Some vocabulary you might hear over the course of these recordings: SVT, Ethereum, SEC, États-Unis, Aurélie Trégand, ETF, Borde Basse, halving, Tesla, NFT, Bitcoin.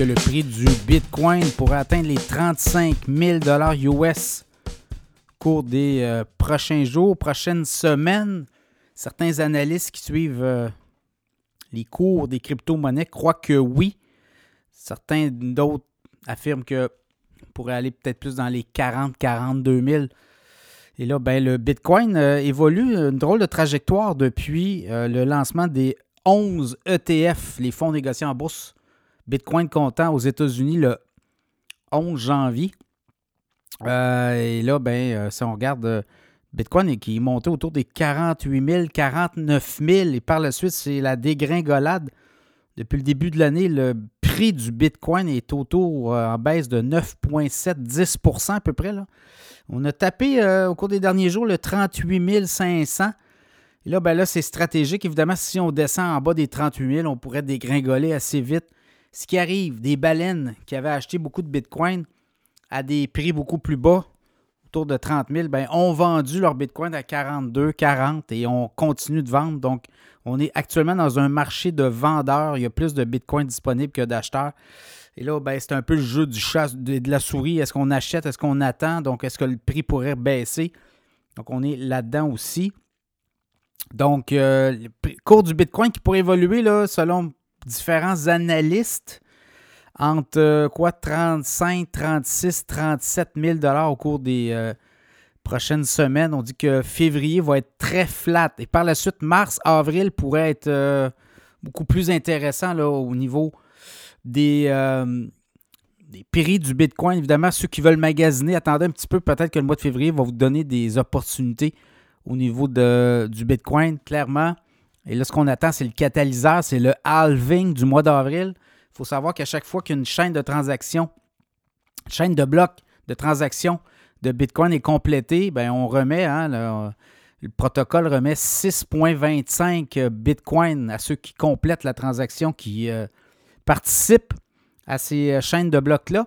que le prix du Bitcoin pourrait atteindre les 35 000 US au cours des prochains jours, prochaines semaines. Certains analystes qui suivent les cours des crypto-monnaies croient que oui. Certains d'autres affirment que pourrait aller peut-être plus dans les 40-42 000. Et là, ben, le Bitcoin évolue une drôle de trajectoire depuis le lancement des 11 ETF, les fonds négociés en bourse Bitcoin comptant aux États-Unis le 11 janvier. Et là, ben, si on regarde Bitcoin qui est monté autour des 48 000, 49 000. Et par la suite, c'est la dégringolade. Depuis le début de l'année, le prix du Bitcoin est autour en baisse de 9,7-10 % à peu près. Là. On a tapé au cours des derniers jours le 38 500. Et là, ben là, c'est stratégique. Évidemment, si on descend en bas des 38 000, on pourrait dégringoler assez vite. Ce qui arrive, des baleines qui avaient acheté beaucoup de Bitcoin à des prix beaucoup plus bas, autour de 30 000, ben, ont vendu leur Bitcoin à 42, 40 et on continue de vendre. Donc, on est actuellement dans un marché de vendeurs. Il y a plus de Bitcoin disponible que d'acheteurs. Et là, ben, c'est un peu le jeu du chat, de la souris. Est-ce qu'on achète? Est-ce qu'on attend? Donc, est-ce que le prix pourrait baisser? Donc, on est là-dedans aussi. Donc, le cours du Bitcoin qui pourrait évoluer là, selon différents analystes entre 35, 36, 37 000 $ au cours des prochaines semaines. On dit que février va être très flat. Et par la suite, mars, avril pourrait être beaucoup plus intéressant là, au niveau des prix du Bitcoin. Évidemment, ceux qui veulent magasiner, attendez un petit peu. Peut-être que le mois de février va vous donner des opportunités au niveau du Bitcoin, clairement. Et là, ce qu'on attend, c'est le catalyseur, c'est le halving du mois d'avril. Il faut savoir qu'à chaque fois qu'une chaîne de transactions, une chaîne de blocs de transactions de Bitcoin est complétée, bien, on remet, le protocole remet 6,25 Bitcoin à ceux qui complètent la transaction, qui participent à ces chaînes de blocs-là.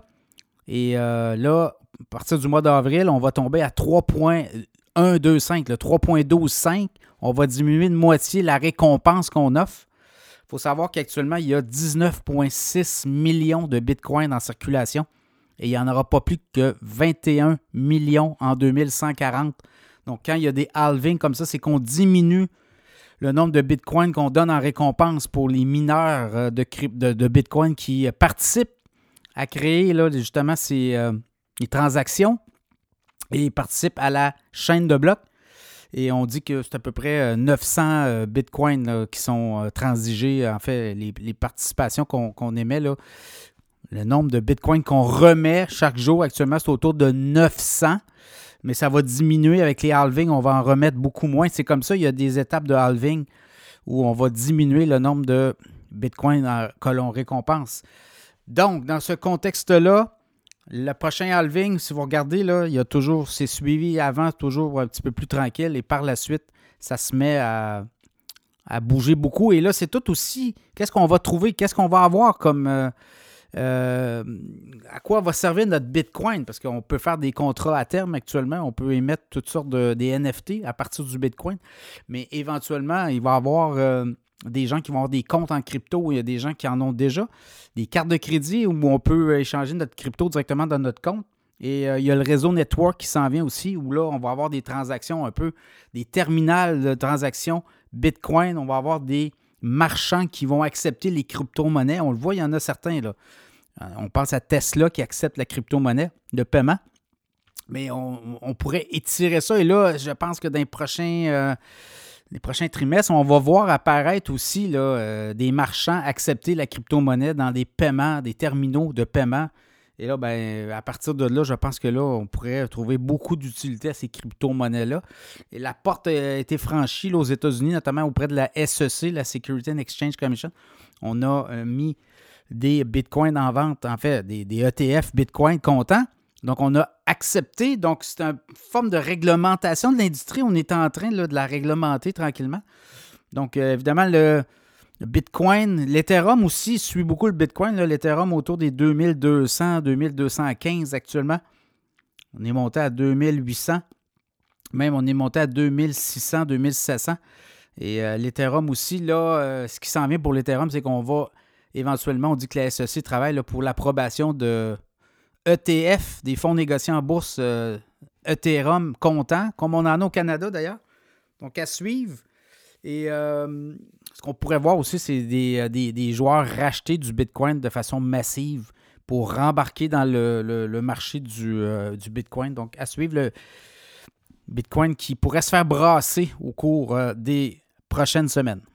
Et là, à partir du mois d'avril, on va tomber à 3,125, le 3,125, on va diminuer de moitié la récompense qu'on offre. Il faut savoir qu'actuellement, il y a 19,6 millions de bitcoins en circulation et il n'y en aura pas plus que 21 millions en 2140. Donc, quand il y a des halvings comme ça, c'est qu'on diminue le nombre de bitcoins qu'on donne en récompense pour les mineurs de bitcoins qui participent à créer là, justement les transactions. Et ils participent à la chaîne de blocs. Et on dit que c'est à peu près 900 bitcoins là, qui sont transigés. En fait, les participations qu'on émet, là, le nombre de bitcoins qu'on remet chaque jour actuellement, c'est autour de 900. Mais ça va diminuer avec les halvings. On va en remettre beaucoup moins. C'est comme ça, il y a des étapes de halving où on va diminuer le nombre de bitcoins que l'on récompense. Donc, dans ce contexte-là, le prochain halving, si vous regardez, là, il y a toujours, c'est suivi avant, toujours un petit peu plus tranquille. Et par la suite, ça se met à bouger beaucoup. Et là, c'est tout aussi, qu'est-ce qu'on va trouver, qu'est-ce qu'on va avoir comme, à quoi va servir notre Bitcoin? Parce qu'on peut faire des contrats à terme actuellement. On peut émettre toutes sortes des NFT à partir du Bitcoin. Mais éventuellement, il va y avoir... des gens qui vont avoir des comptes en crypto, il y a des gens qui en ont déjà, des cartes de crédit où on peut échanger notre crypto directement dans notre compte. Et il y a le réseau network qui s'en vient aussi, où là, on va avoir des transactions un peu, des terminales de transactions Bitcoin. On va avoir des marchands qui vont accepter les crypto-monnaies. On le voit, il y en a certains, là. On pense à Tesla qui accepte la crypto-monnaie de paiement. Mais on pourrait étirer ça. Et là, je pense que dans les prochains trimestres, on va voir apparaître aussi là, des marchands accepter la crypto-monnaie dans des paiements, des terminaux de paiement. Et là, ben, à partir de là, je pense que là, on pourrait trouver beaucoup d'utilité à ces crypto-monnaies-là. Et la porte a été franchie là, aux États-Unis, notamment auprès de la SEC, la Security and Exchange Commission. On a mis des bitcoins en vente, en fait, des ETF bitcoins comptants. Donc, on a accepté. Donc, c'est une forme de réglementation de l'industrie. On est en train là, de la réglementer tranquillement. Donc, évidemment, le Bitcoin, l'Ethereum aussi suit beaucoup le Bitcoin. Là, l'Ethereum autour des 2200, 2215 actuellement. On est monté à 2800. Même, on est monté à 2600, 2700. Et l'Ethereum aussi, là, ce qui s'en vient pour l'Ethereum, c'est qu'on va Éventuellement, on dit que la SEC travaille là, pour l'approbation de ETF, des fonds négociés en bourse Ethereum comptant, comme on en a au Canada d'ailleurs. Donc, à suivre. Et ce qu'on pourrait voir aussi, c'est des joueurs racheter du Bitcoin de façon massive pour rembarquer dans le marché du Bitcoin. Donc, à suivre le Bitcoin qui pourrait se faire brasser au cours des prochaines semaines.